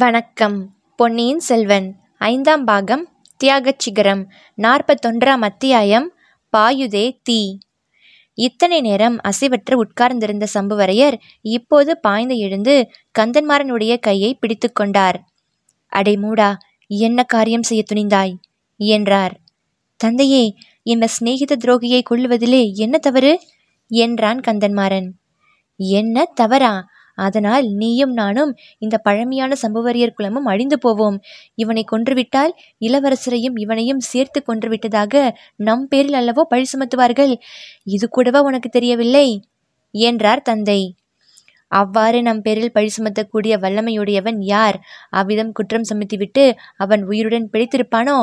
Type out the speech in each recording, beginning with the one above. வணக்கம். பொன்னியின் செல்வன் 5ஆம் பாகம் தியாகச் சிகரம், 41ஆம் அத்தியாயம் பாயுதே தீ. இத்தனை நேரம் அசைவற்று உட்கார்ந்திருந்த சம்புவரையர் இப்போது பாய்ந்து எழுந்து கந்தன்மாரனுடைய கையை பிடித்து கொண்டார். அடை மூடா, என்ன காரியம் செய்ய துணிந்தாய் என்றார். தந்தையே, இந்த சிநேகித துரோகியை கொள்ளுவதிலே என்ன தவறு என்றான் கந்தன்மாறன். என்ன தவறா? அதனால் நீயும் நானும் இந்த பழமையான சம்புவரையர் குலமும் அழிந்து போவோம். இவனை கொன்றுவிட்டால் இளவரசரையும் இவனையும் சேர்த்து கொன்றுவிட்டதாக நம் பேரில் அல்லவோ பழி சுமத்துவார்கள். இது கூடவா உனக்கு தெரியவில்லை என்றார் தந்தை. அவ்வாறு நம் பேரில் பழி சுமத்தக்கூடிய வல்லமையுடையவன் யார்? அவ்விதம் குற்றம் சுமத்திவிட்டு அவன் உயிருடன் பிழைத்திருப்பானோ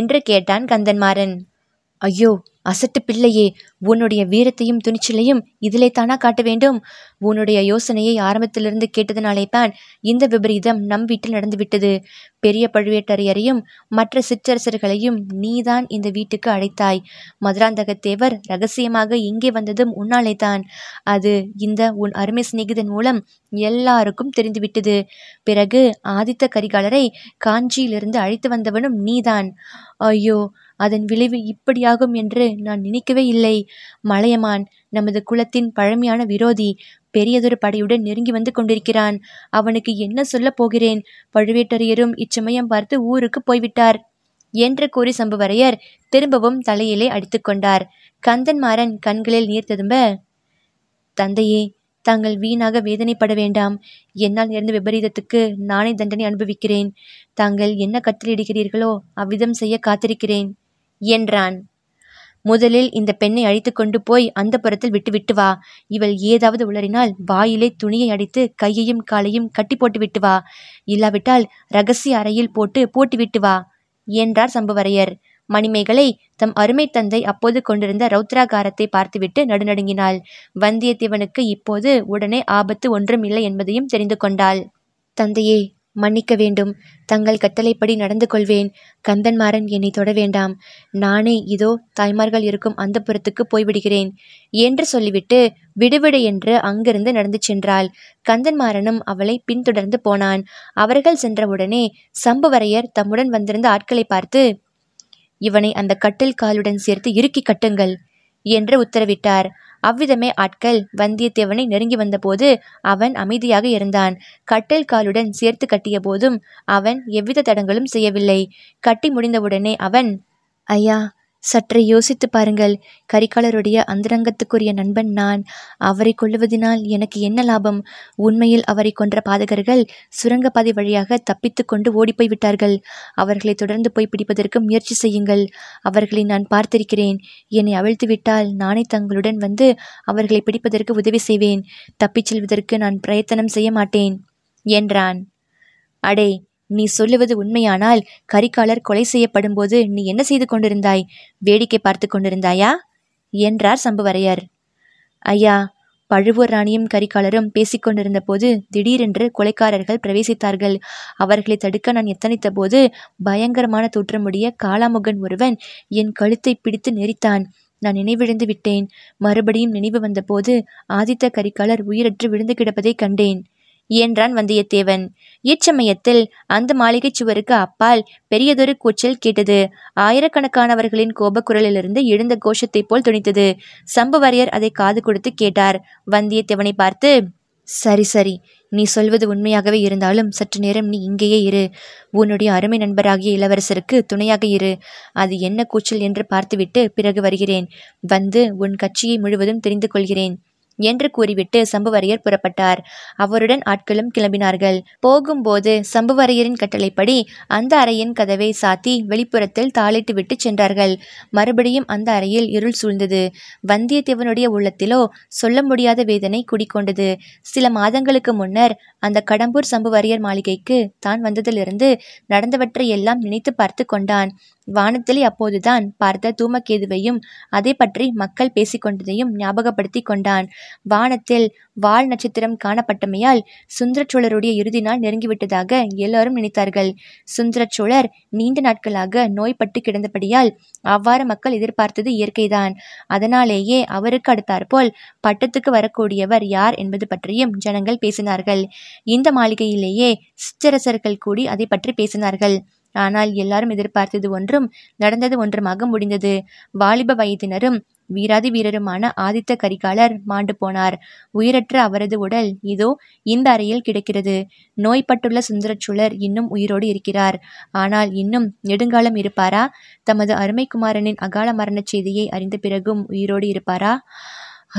என்று கேட்டான் கந்தன்மாறன். ஐயோ அசட்டு பிள்ளையே, உன்னுடைய வீரத்தையும் துணிச்சலையும் இதிலே தானா காட்ட வேண்டும்? உன்னுடைய யோசனையை ஆரம்பத்திலிருந்து கேட்டதனாலேதான் இந்த விபரீதம் நம் வீட்டில் நடந்துவிட்டது. பெரிய பழுவேட்டரையரையும் மற்ற சிற்றரசர்களையும் நீதான் இந்த வீட்டுக்கு அழைத்தாய். மதுராந்தகத்தேவர் இரகசியமாக இங்கே வந்ததும் உன்னாலே தான். அது இந்த உன் அருமை சிநேகிதன் மூலம் எல்லாருக்கும் தெரிந்துவிட்டது. பிறகு ஆதித்த கரிகாலரை காஞ்சியிலிருந்து அழைத்து வந்தவனும் நீதான். ஐயோ, அதன் விளைவு இப்படியாகும் என்று நான் நினைக்கவே இல்லை. மலையமான் நமது குலத்தின் பழமையான விரோதி பெரியதொரு படையுடன் நெருங்கி வந்து கொண்டிருக்கிறான். அவனுக்கு என்ன சொல்ல போகிறேன்? பழுவேட்டரையரும் இச்சமயம் பார்த்து ஊருக்கு போய்விட்டார் என்று கூறி சம்புவரையர் திரும்பவும் தலையிலே அடித்து கொண்டார். கந்தன்மாறன் கண்களில் நீர் திரும்ப, தந்தையே, தாங்கள் வீணாக வேதனைப்பட வேண்டாம். என்னால் நேர்ந்த விபரீதத்துக்கு நானே தண்டனை அனுபவிக்கிறேன். தாங்கள் என்ன கட்டளையிடுகிறீர்களோ அவ்விதம் செய்ய காத்திருக்கிறேன் என்றான். முதலில் இந்த பெண்ணை அழைத்து கொண்டு போய் அந்த புறத்தில் விட்டுவிட்டு வா. இவள் ஏதாவது உளறினால் வாயிலே துணியை அடித்து கையையும் காலையும் கட்டி போட்டு விட்டு வா. இல்லாவிட்டால் இரகசிய அறையில் போட்டு விட்டு வா என்றார் சம்புவரையர். மணிமேகலை தம் அருமை தந்தை அப்போது கொண்டிருந்த ரௌத்ராகாரத்தை பார்த்துவிட்டு நடுநடுங்கினாள். வந்தியத்தேவனுக்கு இப்போது உடனே ஆபத்து ஒன்றும் இல்லை என்பதையும் தெரிந்து கொண்டாள். தந்தையே, மன்னிக்க வேண்டும். தங்கள் கட்டளைப்படி நடந்து கொள்வேன். கந்தன்மாறன் என்னை தொட வேண்டாம். நானே இதோ தாய்மார்கள் இருக்கும் அந்த புறத்துக்கு போய்விடுகிறேன் என்று சொல்லிவிட்டு விடுவிடு என்று அங்கிருந்து நடந்து சென்றாள். கந்தன்மாறனும் அவளை பின்தொடர்ந்து போனான். அவர்கள் சென்றவுடனே சம்புவரையர் தம்முடன் வந்திருந்த ஆட்களை பார்த்து, இவனை அந்த கட்டில் காலுடன் சேர்த்து இறுக்கி கட்டுங்கள் என்று உத்தரவிட்டார். அவ்விதமே ஆட்கள் வந்தியத்தேவனை நெருங்கி வந்தபோது அவன் அமைதியாக இருந்தான். கட்டில் காலுடன் சேர்த்து கட்டிய போதும் அவன் எவ்வித தடங்களும் செய்யவில்லை. கட்டி முடிந்தவுடனே அவன், ஐயா, சற்றே யோசித்து பாருங்கள். கரிகாலருடைய அந்தரங்கத்துக்குரிய நண்பன் நான். அவரை கொல்லுவதனால் எனக்கு என்ன லாபம்? உண்மையில் அவரை கொன்ற பாதகர்கள் சுரங்கப்பாதை வழியாக தப்பித்து கொண்டு ஓடிப்போய் விட்டார்கள். அவர்களை தொடர்ந்து போய் பிடிப்பதற்கு முயற்சி செய்யுங்கள். அவர்களை நான் பார்த்திருக்கிறேன். என்னை அவிழ்த்து விட்டால் நானே தங்களுடன் வந்து அவர்களை பிடிப்பதற்கு உதவி செய்வேன். தப்பிச் செல்வதற்கு நான் பிரயத்தனம் செய்ய மாட்டேன் என்றான். அடே, நீ சொல்லுவது உண்மையானால் கரிகாலர் கொலை செய்யப்படும் போது நீ என்ன செய்து கொண்டிருந்தாய்? வேடிக்கை பார்த்து கொண்டிருந்தாயா என்றார் சம்புவரையர். ஐயா, பழுவூர் ராணியும் கரிகாலரும் பேசிக்கொண்டிருந்த போது திடீரென்று கொலைக்காரர்கள் பிரவேசித்தார்கள். அவர்களை தடுக்க நான் எத்தனித்த போது பயங்கரமான தோற்றமுடைய காளாமுகன் ஒருவன் என் கழுத்தை பிடித்து நெறித்தான். நான் நினைவிழந்து விட்டேன். மறுபடியும் நினைவு வந்தபோது ஆதித்த கரிகாலர் உயிரற்று விழுந்து கிடப்பதை கண்டேன் என்றான் வந்தியத்தேவன். இச்சமயத்தில் அந்த மாளிகை சுவருக்கு அப்பால் பெரியதொரு கூச்சல் கேட்டது. ஆயிரக்கணக்கானவர்களின் கோபக்குரலிலிருந்து எழுந்த கோஷத்தை போல் துணித்தது. சம்புவரையர் அதை காது கொடுத்து கேட்டார். வந்தியத்தேவனை பார்த்து, சரி சரி, நீ சொல்வது உண்மையாகவே இருந்தாலும் சற்று நேரம் நீ இங்கேயே இரு. உன்னுடைய அருமை நண்பராகிய இளவரசருக்கு துணையாக இரு. அது என்ன கூச்சல் என்று பார்த்துவிட்டு பிறகு வருகிறேன். வந்து உன் கட்சியை முழுவதும் தெரிந்து கொள்கிறேன் என்று கூறிவிட்டு சம்புவரையர் புறப்பட்டார். அவருடன் ஆட்களும் கிளம்பினார்கள். போகும்போது சம்புவரையரின் கட்டளைப்படி அந்த அறையின் கதவை சாத்தி வெளிப்புறத்தில் தாளிட்டு விட்டு சென்றார்கள். மறுபடியும் அந்த அறையில் இருள் சூழ்ந்தது. வந்தியத்தேவனுடைய உள்ளத்திலோ சொல்ல முடியாத வேதனை குடிக்கொண்டது. சில மாதங்களுக்கு முன்னர் அந்த கடம்பூர் சம்புவரையர் மாளிகைக்கு தான் வந்ததிலிருந்து நடந்தவற்றை எல்லாம் நினைத்து பார்த்து கொண்டான். வானத்திலே அப்போதுதான் பார்த்த தூமகேதுவையும் அதை பற்றி மக்கள் பேசிக்கொண்டதையும் ஞாபகப்படுத்தி கொண்டான். வானத்தில் வால் நட்சத்திரம் காணப்பட்டமையால் சுந்தரச்சோழருடைய இறுதி நாள் நெருங்கிவிட்டதாக எல்லாரும் நினைத்தார்கள். சுந்தரச்சோழர் நீண்ட நாட்களாக நோய்பட்டு கிடந்தபடியால் அவ்வாறு மக்கள் எதிர்பார்த்தது இயற்கைதான். அதனாலேயே அவருக்கு அடுத்தாற்போல் பட்டத்துக்கு வரக்கூடியவர் யார் என்பது பற்றியும் ஜனங்கள் பேசினார்கள். இந்த மாளிகையிலேயே சிற்றரசர்கள் கூடி அதை பற்றி பேசினார்கள். ஆனால் எல்லாரும் எதிர்பார்த்தது ஒன்றும் நடந்தது ஒன்றுமாக முடிந்தது. வாலிப வயதினரும் வீராதி வீரருமான ஆதித்த கரிகாலர் மாண்டு போனார். உயிரற்ற அவரது உடல் இதோ இந்த அறையில் கிடக்கிறது. நோய்பட்டுள்ள சுந்தரச்சோழர் இன்னும் உயிரோடு இருக்கிறார். ஆனால் இன்னும் நெடுங்காலம் இருப்பாரா? தமது அருமைக்குமாரனின் அகால மரணச் செய்தியை அறிந்த பிறகும் உயிரோடு இருப்பாரா?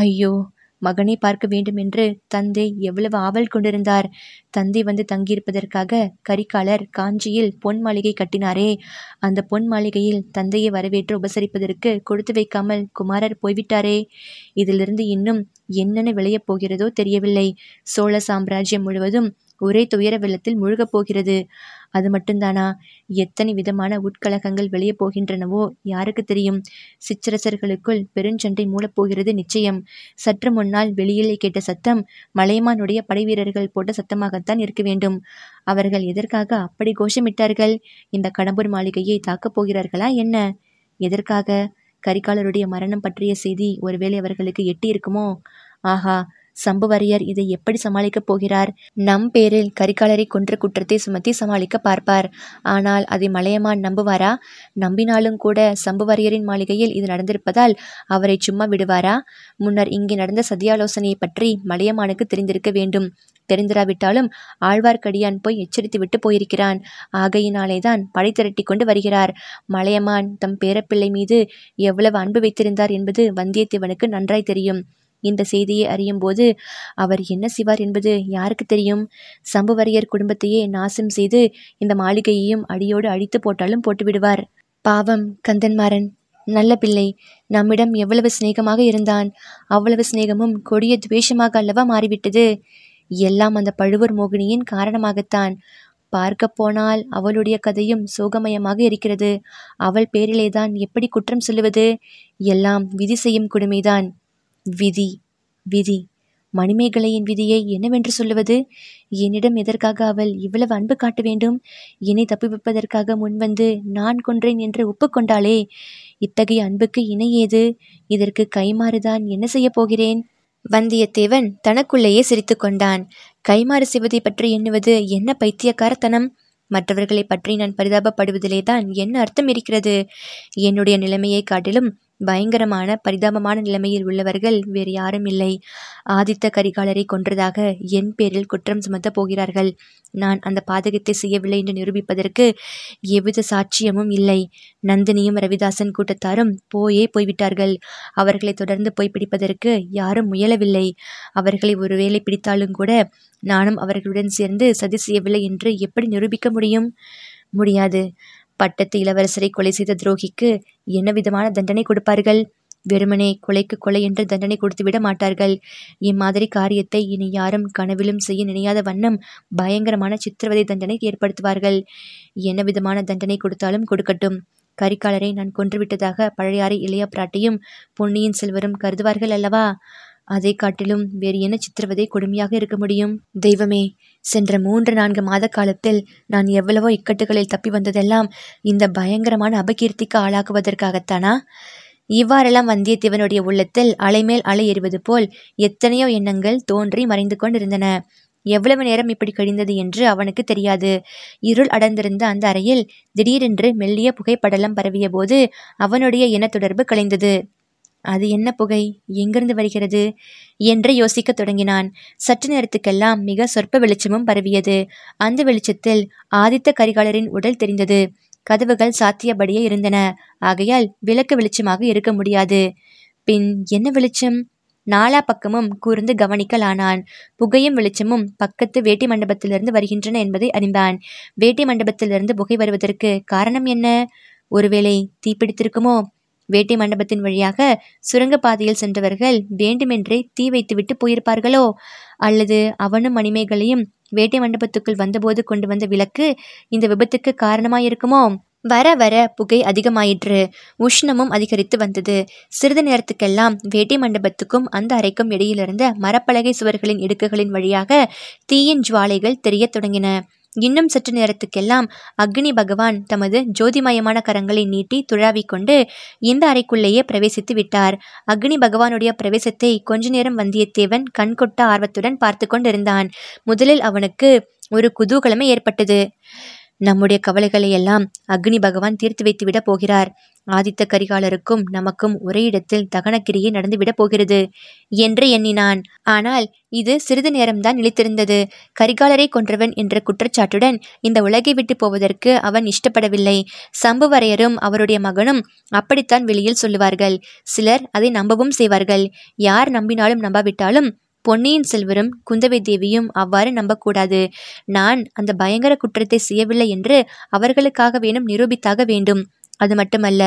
ஐயோ, மகனை பார்க்க வேண்டும் என்று தந்தை எவ்வளவு ஆவல் கொண்டிருந்தார். தந்தை வந்து தங்கியிருப்பதற்காக கரிகாலர் காஞ்சியில் பொன் மாளிகை கட்டினாரே, அந்த பொன் மாளிகையில் தந்தையை வரவேற்று உபசரிப்பதற்கு கொடுத்து வைக்காமல் குமாரர் போய்விட்டாரே. இதிலிருந்து இன்னும் என்னென்ன விளையப் போகிறதோ தெரியவில்லை. சோழ சாம்ராஜ்யம் முழுவதும் ஒரே துயர வெள்ளத்தில் முழுகப் போகிறது. அது மட்டும்தானா? எத்தனை விதமான உட்கலகங்கள் வெளியே போகின்றனவோ யாருக்கு தெரியும்? சிற்றரசர்களுக்குள் பெருஞ்சண்டை மூடப்போகிறது நிச்சயம். சற்று முன்னால் வெளியிலே கேட்ட சத்தம் மலையமானுடைய படை வீரர்கள் போட்ட சத்தமாகத்தான் இருக்க வேண்டும். அவர்கள் எதற்காக அப்படி கோஷமிட்டார்கள்? இந்த கடம்பூர் மாளிகையை தாக்கப் போகிறார்களா என்ன? எதற்காக? கரிகாலருடைய மரணம் பற்றிய செய்தி ஒருவேளை அவர்களுக்கு எட்டி இருக்குமோ? ஆஹா, சம்புவரையர் இதை எப்படி சமாளிக்கப் போகிறார்? நம் பேரில் கரிகாலரை கொன்ற குற்றத்தை சுமத்தி சமாளிக்க பார்ப்பார். ஆனால் அதை மலையமான் நம்புவாரா? நம்பினாலும் கூட சம்புவரையரின் மாளிகையில் இது நடந்திருப்பதால் அவரை சும்மா விடுவாரா? முன்னர் இங்கே நடந்த சதியாலோசனையை பற்றி மலையமானுக்கு தெரிந்திருக்க வேண்டும். தெரிந்திராவிட்டாலும் ஆழ்வார்க்கடியான் போய் எச்சரித்து விட்டு போயிருக்கிறான். ஆகையினாலேதான் படை திரட்டி கொண்டு வருகிறார். மலையமான் தம் பேரப்பிள்ளை மீது எவ்வளவு அன்பு வைத்திருந்தார் என்பது வந்தியத்தேவனுக்கு நன்றாய் தெரியும். இந்த செய்தியை அறியும் போது அவர் என்ன செய்வார் என்பது யாருக்கு தெரியும்? சம்புவரையர் குடும்பத்தையே நாசம் செய்து இந்த மாளிகையையும் அடியோடு அழித்து போட்டாலும் போட்டுவிடுவார். பாவம் கந்தன்மாறன், நல்ல பிள்ளை. நம்மிடம் எவ்வளவு சிநேகமாக இருந்தான், அவ்வளவு சிநேகமும் கொடிய துவேஷமாக அல்லவா மாறிவிட்டது? எல்லாம் அந்த பழுவூர் மோகினியின் காரணமாகத்தான். பார்க்க போனால் அவளுடைய கதையும் சோகமயமாக இருக்கிறது. அவள் பேரிலேதான் எப்படி குற்றம் சொல்லுவது? எல்லாம் விதி செய்யும் கொடுமைதான். விதி, விதி, மணிமேகலையின் விதியை என்னவென்று சொல்லுவது? என்னிடம் எதற்காக அவள் இவ்வளவு அன்பு காட்ட வேண்டும்? என்னை தப்பிப்பதற்காக முன்வந்து நான் கொன்றேன் என்று ஒப்புக்கொண்டாளே, இத்தகைய அன்புக்கு இணை ஏது? இதற்கு கைமாறுதான் என்ன செய்ய போகிறேன்? வந்தியத்தேவன் தனக்குள்ளேயே சிரித்து கொண்டான். கைமாறு செய்வதை பற்றி எண்ணுவது என்ன பைத்தியக்காரத்தனம்? மற்றவர்களை பற்றி நான் பரிதாபப்படுவதிலே தான் என்ன அர்த்தம் இருக்கிறது? என்னுடைய நிலைமையை காட்டிலும் பயங்கரமான பரிதாபமான நிலைமையில் உள்ளவர்கள் வேறு யாரும் இல்லை. ஆதித்த கரிகாலரை கொன்றதாக என் பேரில் குற்றம் சுமத்தப் போகிறார்கள். நான் அந்த பாதகத்தை செய்யவில்லை என்று நிரூபிப்பதற்கு எவ்வித சாட்சியமும் இல்லை. நந்தினியும் ரவிதாசன் கூட்டத்தாரும் போய்விட்டார்கள். அவர்களை தொடர்ந்து போய் பிடிப்பதற்கு யாரும் முயலவில்லை. அவர்களை ஒருவேளை பிடித்தாலும் கூட நானும் அவர்களுடன் சேர்ந்து சதி செய்யவில்லை என்று எப்படி நிரூபிக்க முடியும்? முடியாது. பட்டத்து இளவரசரை கொலை செய்த துரோகிக்கு என்ன விதமான தண்டனை கொடுப்பார்கள்? வெறுமனே கொலைக்கு கொலை என்று தண்டனை கொடுத்துவிட மாட்டார்கள். இம்மாதிரி காரியத்தை இனி யாரும் கனவிலும் செய்ய நினையாத வண்ணம் பயங்கரமான சித்திரவதை தண்டனை ஏற்படுத்துவார்கள். என்ன விதமான தண்டனை கொடுத்தாலும் கொடுக்கட்டும். கரிகாலரை நான் கொன்றுவிட்டதாக பழையாறை இளைய பிராட்டியும் பொன்னியின் செல்வரும் கருதுவார்கள் அல்லவா? அதை காட்டிலும் வேறு என்ன சித்திரவதை கொடுமையாக இருக்க முடியும்? தெய்வமே, சென்ற 3-4 மாத காலத்தில் நான் எவ்வளவோ இக்கட்டுகளில் தப்பி வந்ததெல்லாம் இந்த பயங்கரமான அபகீர்த்திக்கு ஆளாக்குவதற்காகத்தானா? இவ்வாறெல்லாம் வந்தியத்தேவனுடைய உள்ளத்தில் அலைமேல் அலை எறிவது போல் எத்தனையோ எண்ணங்கள் தோன்றி மறைந்து கொண்டிருந்தன. எவ்வளவு நேரம் இப்படி கழிந்தது என்று அவனுக்கு தெரியாது. இருள் அடர்ந்திருந்த அந்த அறையில் திடீரென்று மெல்லிய புகைப்படலம் பரவிய போது அவனுடைய எண்ண தொடர்பு கலைந்தது. அது என்ன புகை? எங்கிருந்து வருகிறது என்று யோசிக்க தொடங்கினான். சற்று நேரத்துக்கெல்லாம் மிக சொற்ப வெளிச்சமும் பரவியது. அந்த வெளிச்சத்தில் ஆதித்த கரிகாலரின் உடல் தெரிந்தது. கதவுகள் சாத்தியபடியே இருந்தன. ஆகையால் விளக்கு வெளிச்சமாக இருக்க முடியாது. பின் என்ன வெளிச்சம்? நாலா பக்கமும் கூர்ந்து கவனிக்கலானான். புகையும் வெளிச்சமும் பக்கத்து வேட்டி மண்டபத்திலிருந்து வருகின்றன என்பதை அறிந்தான். வேட்டி மண்டபத்திலிருந்து புகை வருவதற்கு காரணம் என்ன? ஒருவேளை தீப்பிடித்திருக்குமோ? வேட்டை மண்டபத்தின் வழியாக சுரங்கப்பாதையில் சென்றவர்கள் வேண்டுமென்றே தீ வைத்துவிட்டு போயிருப்பார்களோ? அல்லது அவனும் மணிமேகலையும் வேட்டை மண்டபத்துக்குள் வந்தபோது கொண்டு வந்த விளக்கு இந்த விபத்துக்கு காரணமாயிருக்குமோ? வர வர புகை அதிகமாயிற்று. உஷ்ணமும் அதிகரித்து வந்தது. சிறிது நேரத்துக்கெல்லாம் வேட்டி மண்டபத்துக்கும் அந்த அறைக்கும் இடையிலிருந்த மரப்பலகை சுவர்களின் இடுக்குகளின் வழியாக தீயின் ஜுவாலைகள் தெரியத் தொடங்கின. இன்னும் சற்று நேரத்துக்கெல்லாம் அக்னி பகவான் தமது ஜோதிமயமான கரங்களை நீட்டி துழாவிக்கொண்டு இந்த அறைக்குள்ளேயே பிரவேசித்து விட்டார். அக்னி பகவானுடைய பிரவேசத்தை கொஞ்ச நேரம் வந்தியத்தேவன் கண்கொட்ட ஆர்வத்துடன் பார்த்து கொண்டிருந்தான். முதலில் அவனுக்கு ஒரு குதூகலமே ஏற்பட்டது. நம்முடைய கவலைகளையெல்லாம் அக்னி பகவான் தீர்த்து வைத்துவிட போகிறார். ஆதித்த கரிகாலருக்கும் நமக்கும் ஒரே இடத்தில் தகனக்கிரியை நடந்துவிடப் போகிறது என்று எண்ணினான். ஆனால் இது சிறிது நேரம்தான் நிலைத்திருந்தது. கரிகாலரை கொன்றவன் என்ற குற்றச்சாட்டுடன் இந்த உலகை விட்டு போவதற்கு அவன் இஷ்டப்படவில்லை. சம்புவரையரும் அவருடைய மகனும் அப்படித்தான் வெளியில் சொல்லுவார்கள். சிலர் அதை நம்பவும் செய்வார்கள். யார் நம்பினாலும் நம்பாவிட்டாலும் பொன்னியின் செல்வரும் குந்தவை தேவியும் அவ்வாறு நம்பக்கூடாது. நான் அந்த பயங்கர குற்றத்தை செய்யவில்லை என்று அவர்களுக்காக வேணும் நிரூபித்தாக வேண்டும். அது மட்டுமல்ல,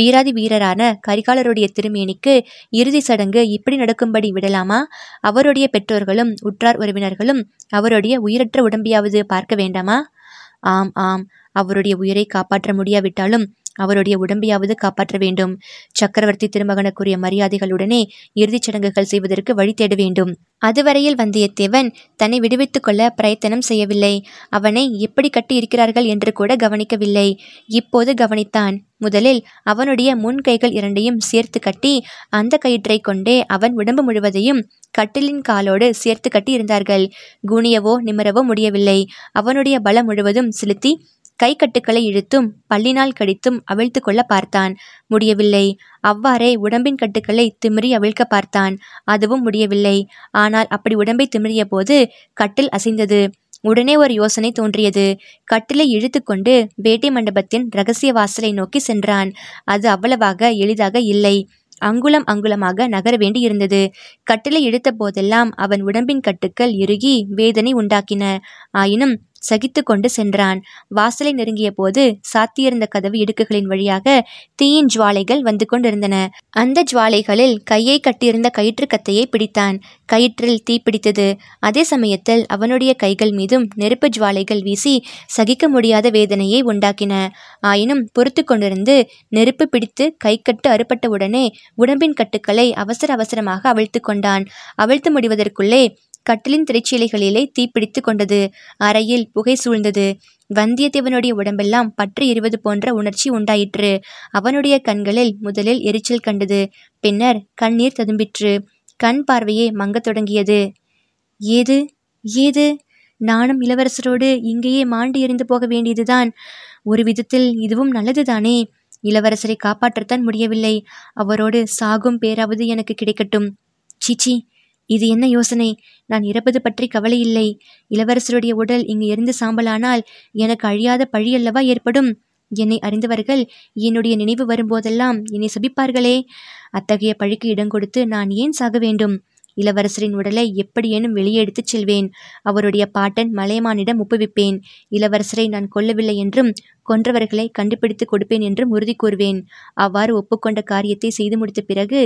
வீராதி வீரரான கரிகாலருடைய திருமேனிக்கு இறுதி சடங்கு இப்படி நடக்கும்படி விடலாமா? அவருடைய பெற்றோர்களும் உற்றார் உறவினர்களும் அவருடைய உயிரற்ற உடம்பியாவது பார்க்க வேண்டாமா? ஆம் ஆம், அவருடைய உயிரை காப்பாற்ற முடியாவிட்டாலும் அவருடைய உடம்பியாவது காப்பாற்ற வேண்டும். சக்கரவர்த்தி திருமகனுக்குரிய மரியாதைகளுடனே இறுதிச் சடங்குகள் செய்வதற்கு வழி தேட வேண்டும். அதுவரையில் வந்தியத்தேவன் தன்னை விடுவித்து கொள்ள பிரயத்தனம் செய்யவில்லை. அவனை எப்படி கட்டி இருக்கிறார்கள் என்று கூட கவனிக்கவில்லை. இப்போது கவனித்தான். முதலில் அவனுடைய முன் கைகள் இரண்டையும் சேர்த்து கட்டி அந்த கயிற்றை கொண்டே அவன் உடம்பு முழுவதையும் கட்டிலின் காலோடு சேர்த்து கட்டி இருந்தார்கள். குனியவோ நிமிரவோ முடியவில்லை. அவனுடைய பலம் முழுவதும் செலுத்தி கை கட்டுக்களை இழுத்தும் பல்லினால் கடித்தும் அவிழ்த்து கொள்ள பார்த்தான். முடியவில்லை. அவ்வாறே உடம்பின் கட்டுக்களை திமிரி அவிழ்க்க பார்த்தான். அதுவும் முடியவில்லை. ஆனால் அப்படி உடம்பை திமிரிய போது கட்டில் அசைந்தது. உடனே ஒரு யோசனை தோன்றியது. கட்டிலை இழுத்து கொண்டு வேட்டை மண்டபத்தின் இரகசிய வாசலை நோக்கி சென்றான். அது அவ்வளவாக எளிதாக இல்லை. அங்குலம் அங்குலமாக நகர வேண்டியிருந்தது. கட்டிலை இழுத்த போதெல்லாம் அவன் உடம்பின் கட்டுக்கள் இறுகி வேதனை உண்டாக்கின. ஆயினும் சகித்து கொண்டு சென்றான். வாசலை நெருங்கிய போது சாத்தியிருந்த கதவு இடுக்குகளின் வழியாக தீயின் ஜுவாலைகள் வந்து கொண்டிருந்தன. அந்த ஜுவாலைகளில் கையை கட்டியிருந்த கயிற்று கத்தையை பிடித்தான். கயிற்றில் தீ பிடித்தது. அதே சமயத்தில் அவனுடைய கைகள் மீதும் நெருப்பு ஜுவாலைகள் வீசி சகிக்க முடியாத வேதனையை உண்டாக்கின. ஆயினும் பொறுத்து கொண்டிருந்து நெருப்பு பிடித்து கை கட்டு அறுபட்ட உடனே உடம்பின் கட்டுக்களை அவசர அவசரமாக அவிழ்த்து கொண்டான். அவிழ்த்து முடிவதற்குள்ளே கட்டிலின் திரைச்சீலைகளிலே தீப்பிடித்து கொண்டது. அறையில் புகை சூழ்ந்தது. வந்தியத்தேவனுடைய உடம்பெல்லாம் பற்றி எரிவது போன்ற உணர்ச்சி உண்டாயிற்று. அவனுடைய கண்களில் முதலில் எரிச்சல் கண்டது. பின்னர் கண்ணீர் ததும்பிற்று. கண் பார்வையே மங்கத் தொடங்கியது. ஏது ஏது, நானும் இளவரசரோடு இங்கேயே மாண்டு எரிந்து போக வேண்டியதுதான். ஒரு விதத்தில் இதுவும் நல்லதுதானே. இளவரசரை காப்பாற்றத்தான் முடியவில்லை. அவரோடு சாகும் பேராவது எனக்கு கிடைக்கட்டும். சீச்சி, இது என்ன யோசனை? நான் இறப்பது பற்றி கவலை இல்லை. இளவரசருடைய உடல் இங்கு எரிந்து சாம்பலானால் எனக்கு அழியாத பழியல்லவா ஏற்படும். என்னை அறிந்தவர்கள் என்னுடைய நினைவு வரும்போதெல்லாம் என்னை சபிப்பார்களே. அத்தகைய பழிக்கு இடங்கொடுத்து நான் ஏன் சாக வேண்டும்? இளவரசரின் உடலை எப்படியேனும் வெளியே எடுத்துச் செல்வேன். அவருடைய பாட்டன் மலைமானிடம் ஒப்புவிப்பேன். இளவரசரை நான் கொல்லவில்லை என்றும் கொன்றவர்களை கண்டுபிடித்து கொடுப்பேன் என்றும் உறுதி கூறுவேன். அவ்வாறு ஒப்புக்கொண்ட காரியத்தை செய்து முடித்த பிறகு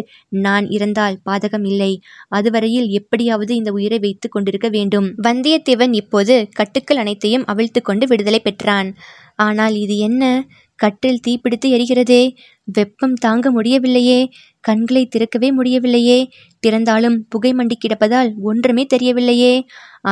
நான் இறந்தால் பாதகம் இல்லை. அதுவரையில் எப்படியாவது இந்த உயிரை வைத்து கொண்டிருக்க வேண்டும். வந்தியத்தேவன் இப்போது கட்டுக்கள் அனைத்தையும் அவிழ்த்து கொண்டு விடுதலை பெற்றான். ஆனால் இது என்ன? கட்டில் தீப்பிடித்து எரிகிறதே. வெப்பம் தாங்க முடியவில்லையே. கண்களை திறக்கவே முடியவில்லையே. திறந்தாலும் புகை மண்டி கிடப்பதால் ஒன்றுமே தெரியவில்லையே.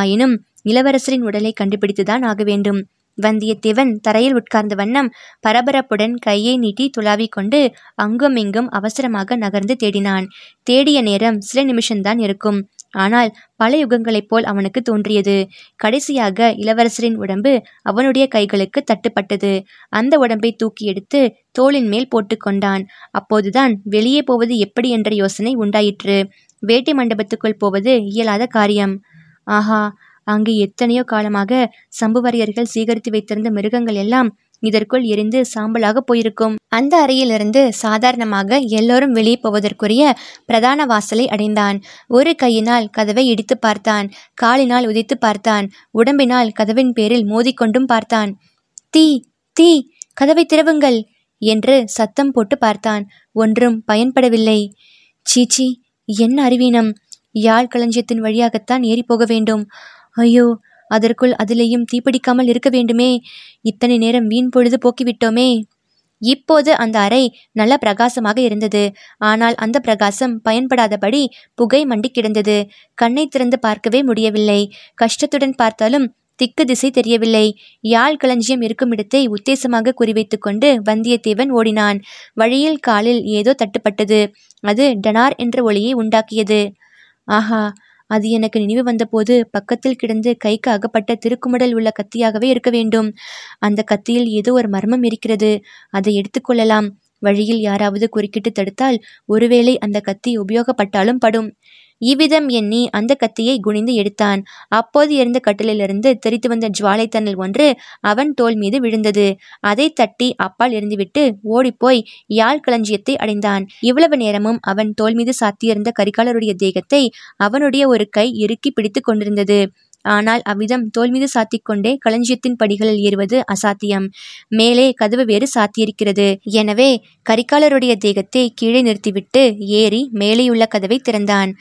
ஆயினும் இளவரசரின் உடலை கண்டுபிடித்துதான் ஆக வேண்டும். வந்தியத்தேவன் தரையில் உட்கார்ந்த வண்ணம் பரபரப்புடன் கையை நீட்டி துளாவிக் கொண்டு அங்கும் இங்கும் அவசரமாக நகர்ந்து தேடினான். தேடிய நேரம் சில நிமிஷம்தான் இருக்கும். ஆனால் பல யுகங்களைப் போல் அவனுக்கு தோன்றியது. கடைசியாக இளவரசரின் உடம்பு அவனுடைய கைகளுக்கு தட்டுப்பட்டது. அந்த உடம்பை தூக்கி எடுத்து தோளின் மேல் போட்டு கொண்டான். அப்போதுதான் வெளியே போவது எப்படி என்ற யோசனை உண்டாயிற்று. வேட்டை மண்டபத்துக்குள் போவது இயலாத காரியம். ஆஹா, அங்கு எத்தனையோ காலமாக சம்புவரையர்கள் சீகரித்து வைத்திருந்த மிருகங்கள் எல்லாம் இதற்குள் எரிந்து சாம்பலாக போயிருக்கும். அந்த அறையிலிருந்து சாதாரணமாக எல்லோரும் வெளியே போவதற்குரிய பிரதான வாசலை அடைந்தான். ஒரு கையினால் கதவை இடித்து பார்த்தான். காலினால் உதைத்து பார்த்தான். உடம்பினால் கதவின் பேரில் மோதிக்கொண்டும் பார்த்தான். தீ தீ, கதவை திறவுங்கள் என்று சத்தம் போட்டு பார்த்தான். ஒன்றும் பயன்படவில்லை. சீச்சி, என்ன அறிவீனம்! யாழ் களஞ்சியத்தின் வழியாகத்தான் ஏறி போக வேண்டும். ஐயோ, அதற்குள் அதிலேயும் தீப்பிடிக்காமல் இருக்க வேண்டுமே. இத்தனை நேரம் வீண் பொழுது போக்கிவிட்டோமே. இப்போது அந்த அறை நல்ல பிரகாசமாக இருந்தது. ஆனால் அந்த பிரகாசம் பயன்படாதபடி புகை மண்டி கிடந்தது. கண்ணை திறந்து பார்க்கவே முடியவில்லை. கஷ்டத்துடன் பார்த்தாலும் திக்கு திசை தெரியவில்லை. யாழ் களஞ்சியம் இருக்கும் இடத்தை உத்தேசமாக குறிவைத்து கொண்டு வந்தியத்தேவன் ஓடினான். வழியில் காலில் ஏதோ தட்டுப்பட்டது. அது டனார் என்ற ஒளியை உண்டாக்கியது. ஆஹா, அது எனக்கு நினைவு வந்தபோது பக்கத்தில் கிடந்து கைக்கு அகப்பட்ட திருக்குமடல் உள்ள கத்தியாகவே இருக்க வேண்டும். அந்த கத்தியில் ஏதோ ஒரு மர்மம் இருக்கிறது. அதை எடுத்துக்கொள்ளலாம். வழியில் யாராவது குறுக்கிட்டு தடுத்தால் ஒருவேளை அந்த கத்தி உபயோகப்பட்டாலும் படும். இவ்விதம் எண்ணி அந்த கத்தியை குனிந்து எடுத்தான். அப்போது இருந்த கட்டிலிலிருந்து தெரித்து வந்த ஜுவாலை தணல் ஒன்று அவன் தோல் மீது விழுந்தது. அதை தட்டி அப்பால் எறிந்துவிட்டு ஓடிப்போய் யாழ் களஞ்சியத்தை அடைந்தான். இவ்வளவு நேரமும் அவன் தோல் மீது சாத்தியிருந்த கரிகாலருடைய தேகத்தை அவனுடைய ஒரு கை இறுக்கி பிடித்து கொண்டிருந்தது. ஆனால் அவ்விதம் தோல் மீது சாத்திக்கொண்டே களஞ்சியத்தின் படிகளில் ஏறுவது அசாத்தியம். மேலே கதவு வேறு சாத்தியிருக்கிறது. எனவே கரிகாலருடைய தேகத்தை கீழே நிறுத்திவிட்டு ஏறி மேலேயுள்ள கதவை திறந்தான்.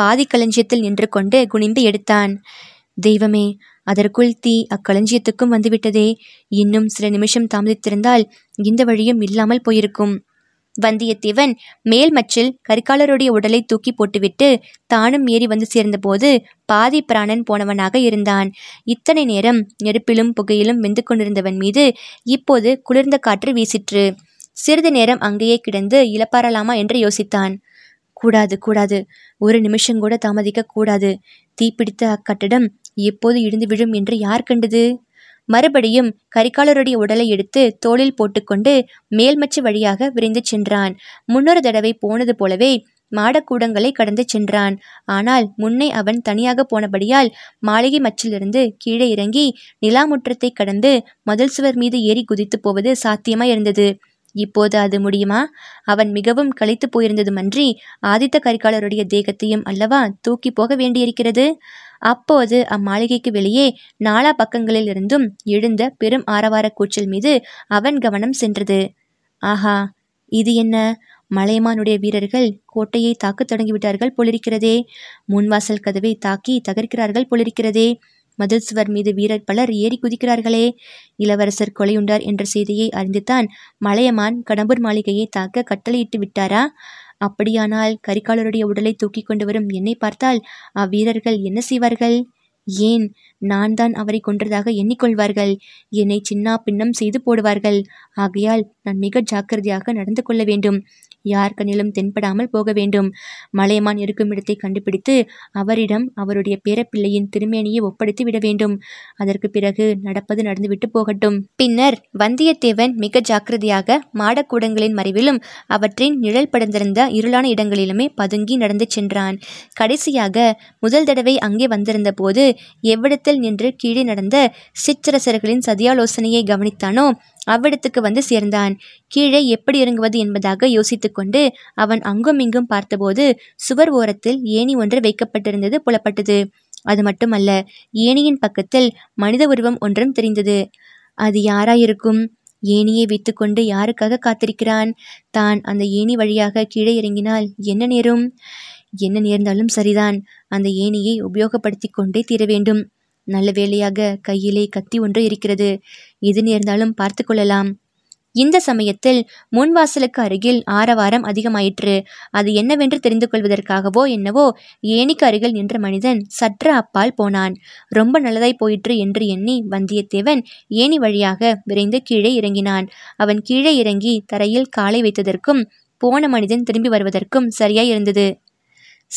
பாதி களஞ்சியத்தில் நின்று கொண்டு குனிந்து எடுத்தான். தெய்வமே, அதற்குள் தீ அக்களஞ்சியத்துக்கும் வந்துவிட்டதே. இன்னும் சில நிமிஷம் தாமதித்திருந்தால் இந்த வழியும் இல்லாமல் போயிருக்கும். வந்தியத்தேவன் மேல் மச்சில் கரிகாலருடைய உடலை தூக்கி போட்டுவிட்டு தானும் ஏறி வந்து சேர்ந்தபோது பாதி பிராணன் போனவனாக இருந்தான். இத்தனை நேரம் நெருப்பிலும் புகையிலும் வெந்து கொண்டிருந்தவன் மீது இப்போது குளிர்ந்த காற்று வீசிற்று. சிறிது நேரம் அங்கேயே கிடந்து இளப்பாறலாமா என்று யோசித்தான். கூடாது கூடாது, ஒரு நிமிஷங்கூட தாமதிக்க கூடாது. தீப்பிடித்த அக்கட்டிடம் எப்போது இடிந்து விழும் என்று யார் கண்டது? மறுபடியும் கரிகாலருடைய உடலை எடுத்து தோளில் போட்டுக்கொண்டு மேல்மச்சு வழியாக விரைந்து சென்றான். முன்னொரு தடவை போனது போலவே மாடக்கூடங்களை கடந்து சென்றான். ஆனால் முன்னே அவன் தனியாக போனபடியால் மாளிகை மச்சிலிருந்து கீழே இறங்கி நிலாமுற்றத்தை கடந்து மதில் சுவர் மீது ஏறி குதித்து போவது சாத்தியமாய் இருந்தது. இப்போது அது முடியுமா? அவன் மிகவும் களைத்து போயிருந்ததுமன்றி ஆதித்த கரிகாலருடைய தேகத்தையும் அல்லவா தூக்கி போக வேண்டியிருக்கிறது. அப்போது அம்மாளிகைக்கு வெளியே நாலா பக்கங்களில் இருந்தும் எழுந்த பெரும் ஆரவார கூச்சல் மீது அவன் கவனம் சென்றது. ஆஹா, இது என்ன? மலையமானுடைய வீரர்கள் கோட்டையை தாக்க தொடங்கிவிட்டார்கள் போலிருக்கிறதே. முன்வாசல் கதவை தாக்கி தகர்க்கிறார்கள் போலிருக்கிறதே. மதில் சுவர் மீது வீரர் பலர் ஏறி குதிக்கிறார்களே. இளவரசர் கொலையுண்டார் என்ற செய்தியை அறிந்துதான் மலையமான் கடம்பூர் மாளிகையை தாக்க கட்டளையிட்டு விட்டாரா? அப்படியானால் கரிகாலருடைய உடலை தூக்கி கொண்டு வரும் என்னை பார்த்தால் அவ்வீரர்கள் என்ன செய்வார்கள்? ஏன், நான் தான் அவரை கொன்றதாக எண்ணிக்கொள்வார்கள். என்னை சின்னா பின்னம் செய்து போடுவார்கள். ஆகையால் நான் மிக ஜாக்கிரதையாக நடந்து கொள்ள வேண்டும். யார் கண்ணிலும் தென்படாமல் போக வேண்டும். மலையமான் இருக்கும் இடத்தை கண்டுபிடித்து அவரிடம் அவருடைய பேரப்பிள்ளையின் திருமேனியை ஒப்படைத்து விட வேண்டும். அதற்கு பிறகு நடப்பது நடந்துவிட்டு போகட்டும். பின்னர் வந்தியத்தேவன் மிக ஜாக்கிரதையாக மாடக்கூடங்களின் மறைவிலும் அவற்றின் நிழல் படர்ந்திருந்த இருளான இடங்களிலுமே பதுங்கி நடந்து சென்றான். கடைசியாக முதல் தடவை அங்கே வந்திருந்த போது எவ்விடத்தில் நின்று கீழே நடந்த சிற்றரசர்களின் சதியாலோசனையை கவனித்தானோ அவ்விடத்துக்கு வந்து சேர்ந்தான். கீழே எப்படி இறங்குவது என்பதாக யோசித்து கொண்டு அவன் அங்கும் இங்கும் பார்த்தபோது சுவர் ஓரத்தில் ஏணி ஒன்று வைக்கப்பட்டிருந்தது புலப்பட்டது. அது மட்டுமல்ல, ஏணியின் பக்கத்தில் மனித உருவம் ஒன்றும் தெரிந்தது. அது யாராயிருக்கும்? ஏணியை வைத்து கொண்டு யாருக்காக காத்திருக்கிறான்? தான் அந்த ஏணி வழியாக கீழே இறங்கினால் என்ன நேரும்? என்ன நேர்ந்தாலும் சரிதான், அந்த ஏணியை உபயோகப்படுத்தி கொண்டே தீர வேண்டும். நல்ல வேளையாக கையிலே கத்தி ஒன்று இருக்கிறது. எது நேர்ந்தாலும் பார்த்து கொள்ளலாம். இந்த சமயத்தில் முன்வாசலுக்கு அருகில் ஆரவாரம் அதிகமாயிற்று. அது என்னவென்று தெரிந்து கொள்வதற்காகவோ என்னவோ ஏணிக்கு அருகில் நின்ற மனிதன் சற்று அப்பால் போனான். ரொம்ப நல்லதாய் போயிற்று என்று எண்ணி வந்தியத்தேவன் ஏணி வழியாக விரைந்து கீழே இறங்கினான். அவன் கீழே இறங்கி தரையில் காலை வைத்ததற்கும் போன மனிதன் திரும்பி வருவதற்கும் சரியாய் இருந்தது.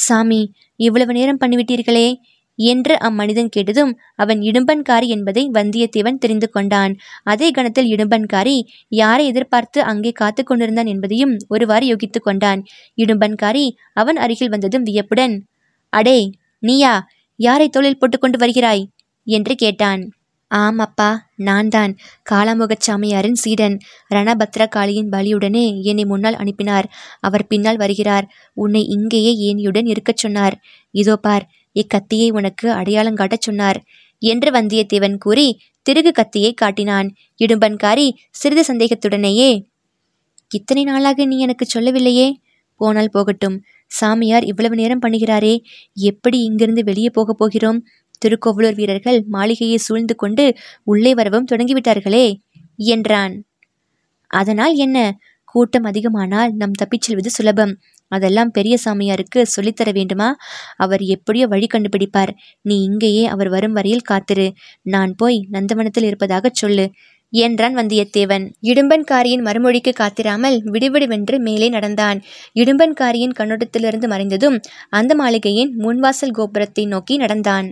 சாமி, இவ்வளவு நேரம் பண்ணிவிட்டீர்களே என்று அம்மனிதன் கேட்டதும் அவன் இடும்பன்காரி என்பதை வந்தியத்தேவன் தெரிந்து கொண்டான். அதே கணத்தில் இடும்பன்காரி யாரை எதிர்பார்த்து அங்கே காத்து கொண்டிருந்தான் என்பதையும் ஒருவாறு யோகித்து கொண்டான். இடும்பன்காரி அவன் அருகில் வந்ததும் வியப்புடன், அடே நீயா, யாரை தோளில் போட்டுக்கொண்டு வருகிறாய் என்று கேட்டான். ஆமப்பா, நான் தான் காளாமுகச்சாமியாரின் சீடன். ரணபத்ர காளியின் பலியுடனே என்னை முன்னால் அனுப்பினார். அவர் பின்னால் வருகிறார். உன்னை இங்கேயே ஏனியுடன் இருக்கச் சொன்னார். இதோ பார், இக்கத்தியை உனக்கு அடையாளங்காட்டச் சொன்னார் என்று வந்தியத்தேவன் கூறி திருகு கத்தியை காட்டினான். இடும்பன்காரி சிறிது சந்தேகத்துடனேயே, இத்தனை நாளாக நீ எனக்கு சொல்லவில்லையே. போனால் போகட்டும், சாமியார் இவ்வளவு நேரம் பண்ணுகிறாரே, எப்படி இங்கிருந்து வெளியே போகப் போகிறோம்? திருக்கோவலூர் வீரர்கள் மாளிகையை சூழ்ந்து கொண்டு உள்ளே வரவும் தொடங்கிவிட்டார்களே என்றான். அதனால் என்ன, கூட்டம் அதிகமானால் நாம் தப்பிச் செல்வது சுலபம். அதெல்லாம் பெரிய சாமியாருக்கு சொல்லித்தர வேண்டுமா? அவர் எப்படியோ வழி கண்டுபிடிப்பார். நீ இங்கேயே அவர் வரும் வரையில் காத்திரு. நான் போய் நந்தவனத்தில் இருப்பதாக சொல்லு என்றான் வந்தியத்தேவன். இடும்பன்காரியின் மறுமொழிக்கு காத்திராமல் விடுவிடுவென்று மேலே நடந்தான். இடும்பன்காரியின் கண்ணோட்டத்திலிருந்து மறைந்ததும் அந்த மாளிகையின் முன்வாசல் கோபுரத்தை நோக்கி நடந்தான்.